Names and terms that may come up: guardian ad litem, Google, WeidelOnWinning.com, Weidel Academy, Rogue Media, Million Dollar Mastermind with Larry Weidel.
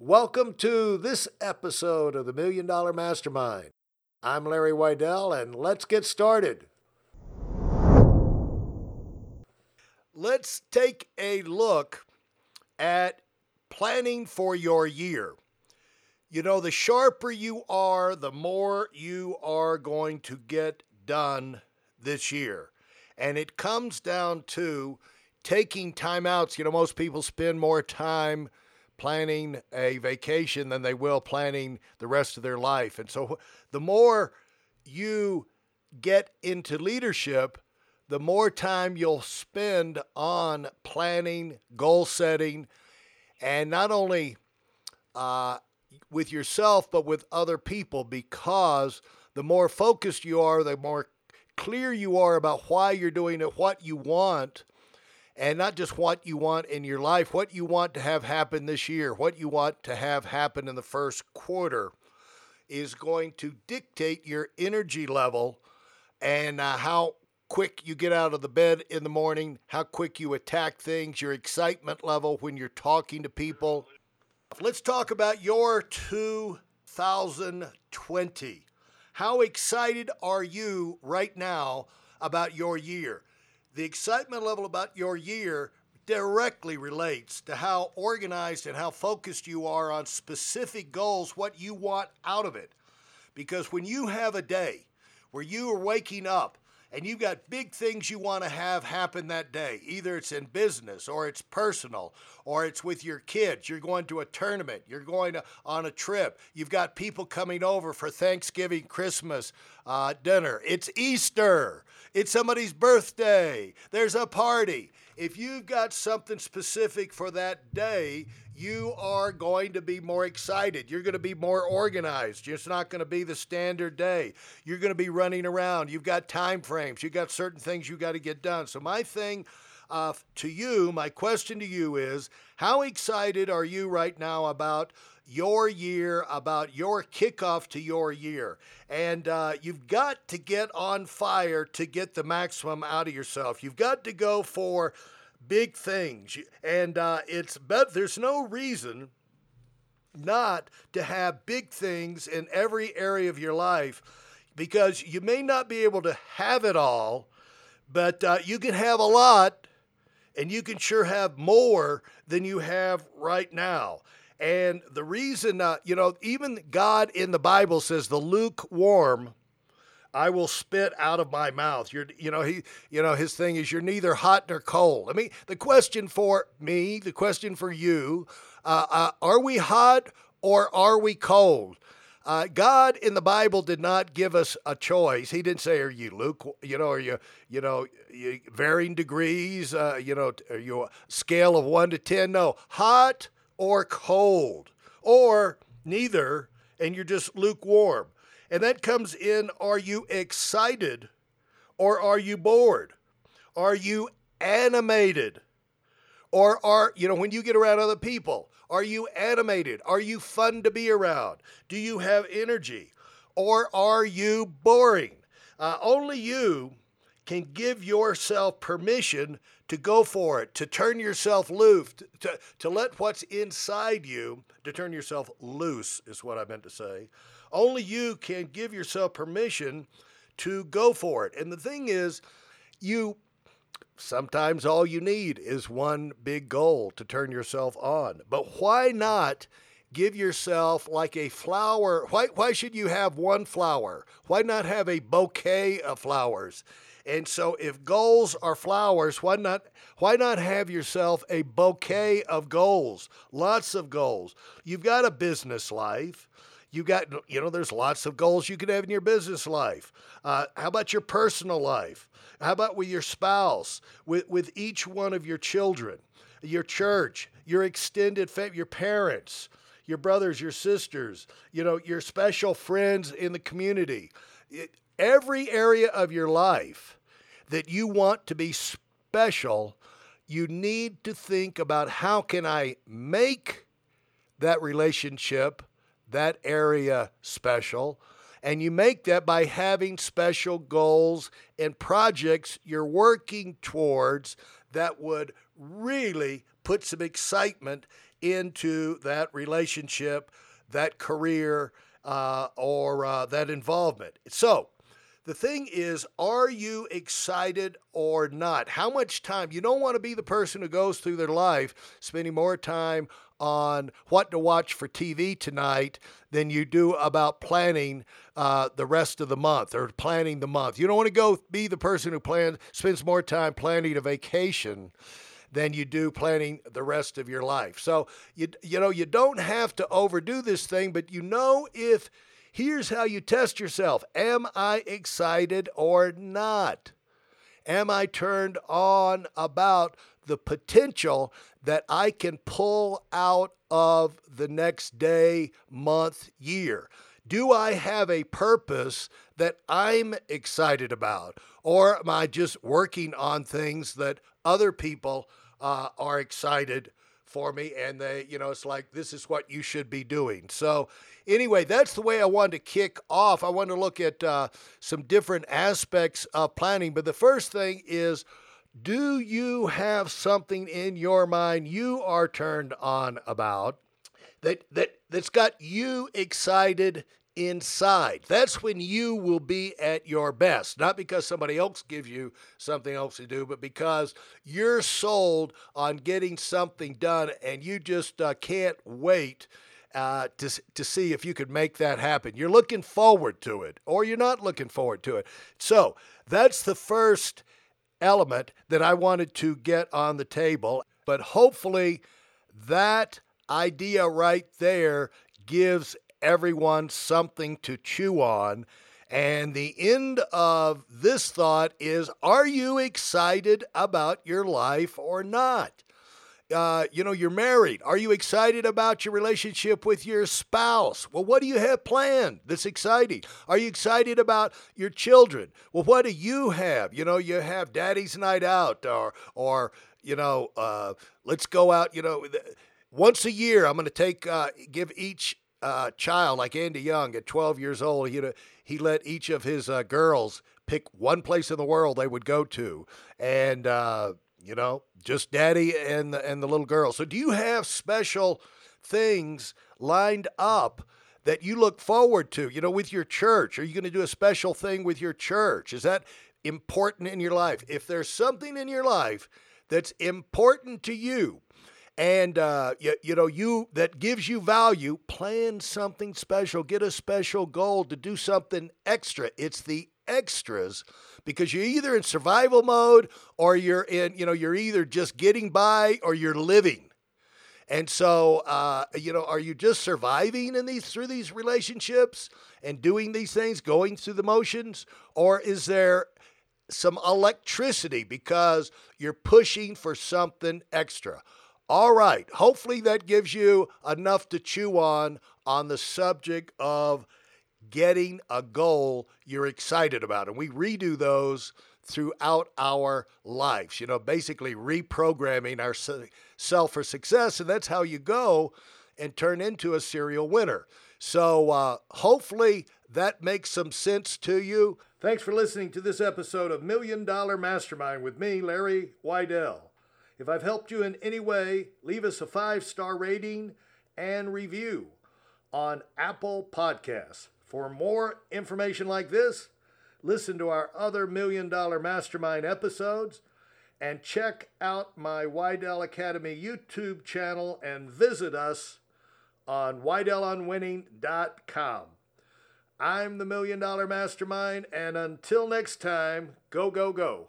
Welcome to this episode of the Million Dollar Mastermind. I'm Larry Weidel, and let's get started. Let's take a look at planning for your year. You know, the sharper you are, the more you are going to get done this year. And it comes down to taking time outs. You know, most people spend more time planning a vacation than they will planning the rest of their life. And so the more you get into leadership, the more time you'll spend on planning, goal setting, and not only with yourself, but with other people, because the more focused you are, the more clear you are about why you're doing it, what you want. And not just what you want in your life, what you want to have happen this year, what you want to have happen in the first quarter is going to dictate your energy level and how quick you get out of the bed in the morning, how quick you attack things, your excitement level when you're talking to people. Let's talk about your 2020. How excited are you right now about your year? The excitement level about your year directly relates to how organized and how focused you are on specific goals, what you want out of it. Because when you have a day where you are waking up and you've got big things you want to have happen that day, either it's in business or it's personal or it's with your kids, you're going to a tournament, you're going on a trip, you've got people coming over for Thanksgiving, Christmas, dinner, it's Easter, it's somebody's birthday, there's a party. If you've got something specific for that day, you are going to be more excited. You're going to be more organized. It's not going to be the standard day. You're going to be running around. You've got time frames. You've got certain things you got to get done. So my question to you is, how excited are you right now about your year, about your kickoff to your year? And you've got to get on fire to get the maximum out of yourself. You've got to go for big things, and there's no reason not to have big things in every area of your life, because you may not be able to have it all, but you can have a lot, and you can sure have more than you have right now. And the reason, even God in the Bible says, the lukewarm I will spit out of my mouth. His thing is, you're neither hot nor cold. I mean, the question for you, are we hot or are we cold? God in the Bible did not give us a choice. He didn't say, are you varying degrees, are you a scale of 1 to 10? No, hot or cold or neither, and you're just lukewarm. And that comes in, are you excited or are you bored? Are you animated? Or when you get around other people, are you animated? Are you fun to be around? Do you have energy? Or are you boring? Only you can give yourself permission to go for it, to turn yourself loose, to let what's inside you, to turn yourself loose is what I meant to say. Only you can give yourself permission to go for it. And the thing is, sometimes all you need is one big goal to turn yourself on. But why not give yourself like a flower? Why should you have one flower? Why not have a bouquet of flowers? And so if goals are flowers, why not have yourself a bouquet of goals? Lots of goals. You've got a business life. There's lots of goals you can have in your business life. How about your personal life? How about with your spouse, with each one of your children, your church, your extended family, your parents, your brothers, your sisters, your special friends in the community? Every area of your life that you want to be special, you need to think about, how can I make that relationship, that area special? And you make that by having special goals and projects you're working towards that would really put some excitement into that relationship, that career, or that involvement. So the thing is, are you excited or not? How much time? You don't want to be the person who goes through their life spending more time on what to watch for TV tonight than you do about planning the rest of the month or planning the month. You don't want to go be the person who spends more time planning a vacation than you do planning the rest of your life. So, you know, you don't have to overdo this thing, but you know if... Here's how you test yourself. Am I excited or not? Am I turned on about the potential that I can pull out of the next day, month, year? Do I have a purpose that I'm excited about? Or am I just working on things that other people are excited about for me, and they, you know, it's like, this is what you should be doing. So anyway, that's the way I wanted to kick off. I wanted to look at some different aspects of planning. But the first thing is, do you have something in your mind you are turned on about that's got you excited inside? That's when you will be at your best. Not because somebody else gives you something else to do, but because you're sold on getting something done and you just can't wait to see if you could make that happen. You're looking forward to it, or you're not looking forward to it. So that's the first element that I wanted to get on the table. But hopefully that idea right there gives everyone something to chew on. And the end of this thought is, are you excited about your life or not? You know, you're married. Are you excited about your relationship with your spouse? Well, what do you have planned that's exciting? Are you excited about your children? Well, what do you have? You know, you have daddy's night out, or you know, let's go out, you know, once a year. I'm going to give each child, like Andy Young at 12 years old, you know, he let each of his girls pick one place in the world they would go to, and you know, just daddy and the little girl. So do you have special things lined up that you look forward to? You know, with your church, are you going to do a special thing with your church? Is that important in your life? If there's something in your life that's important to you, and you that gives you value, plan something special. Get a special goal to do something extra. It's the extras, because you're either in survival mode, or you're in, you know, you're either just getting by or you're living. And so, you know, are you just surviving through these relationships and doing these things, going through the motions, or is there some electricity because you're pushing for something extra? All right, hopefully that gives you enough to chew on the subject of getting a goal you're excited about. And we redo those throughout our lives, you know, basically reprogramming ourselves for success. And that's how you go and turn into a serial winner. So hopefully that makes some sense to you. Thanks for listening to this episode of Million Dollar Mastermind with me, Larry Weidel. If I've helped you in any way, leave us a 5-star rating and review on Apple Podcasts. For more information like this, listen to our other Million Dollar Mastermind episodes, and check out my Weidel Academy YouTube channel, and visit us on WeidelOnWinning.com. I'm the Million Dollar Mastermind, and until next time, go, go, go.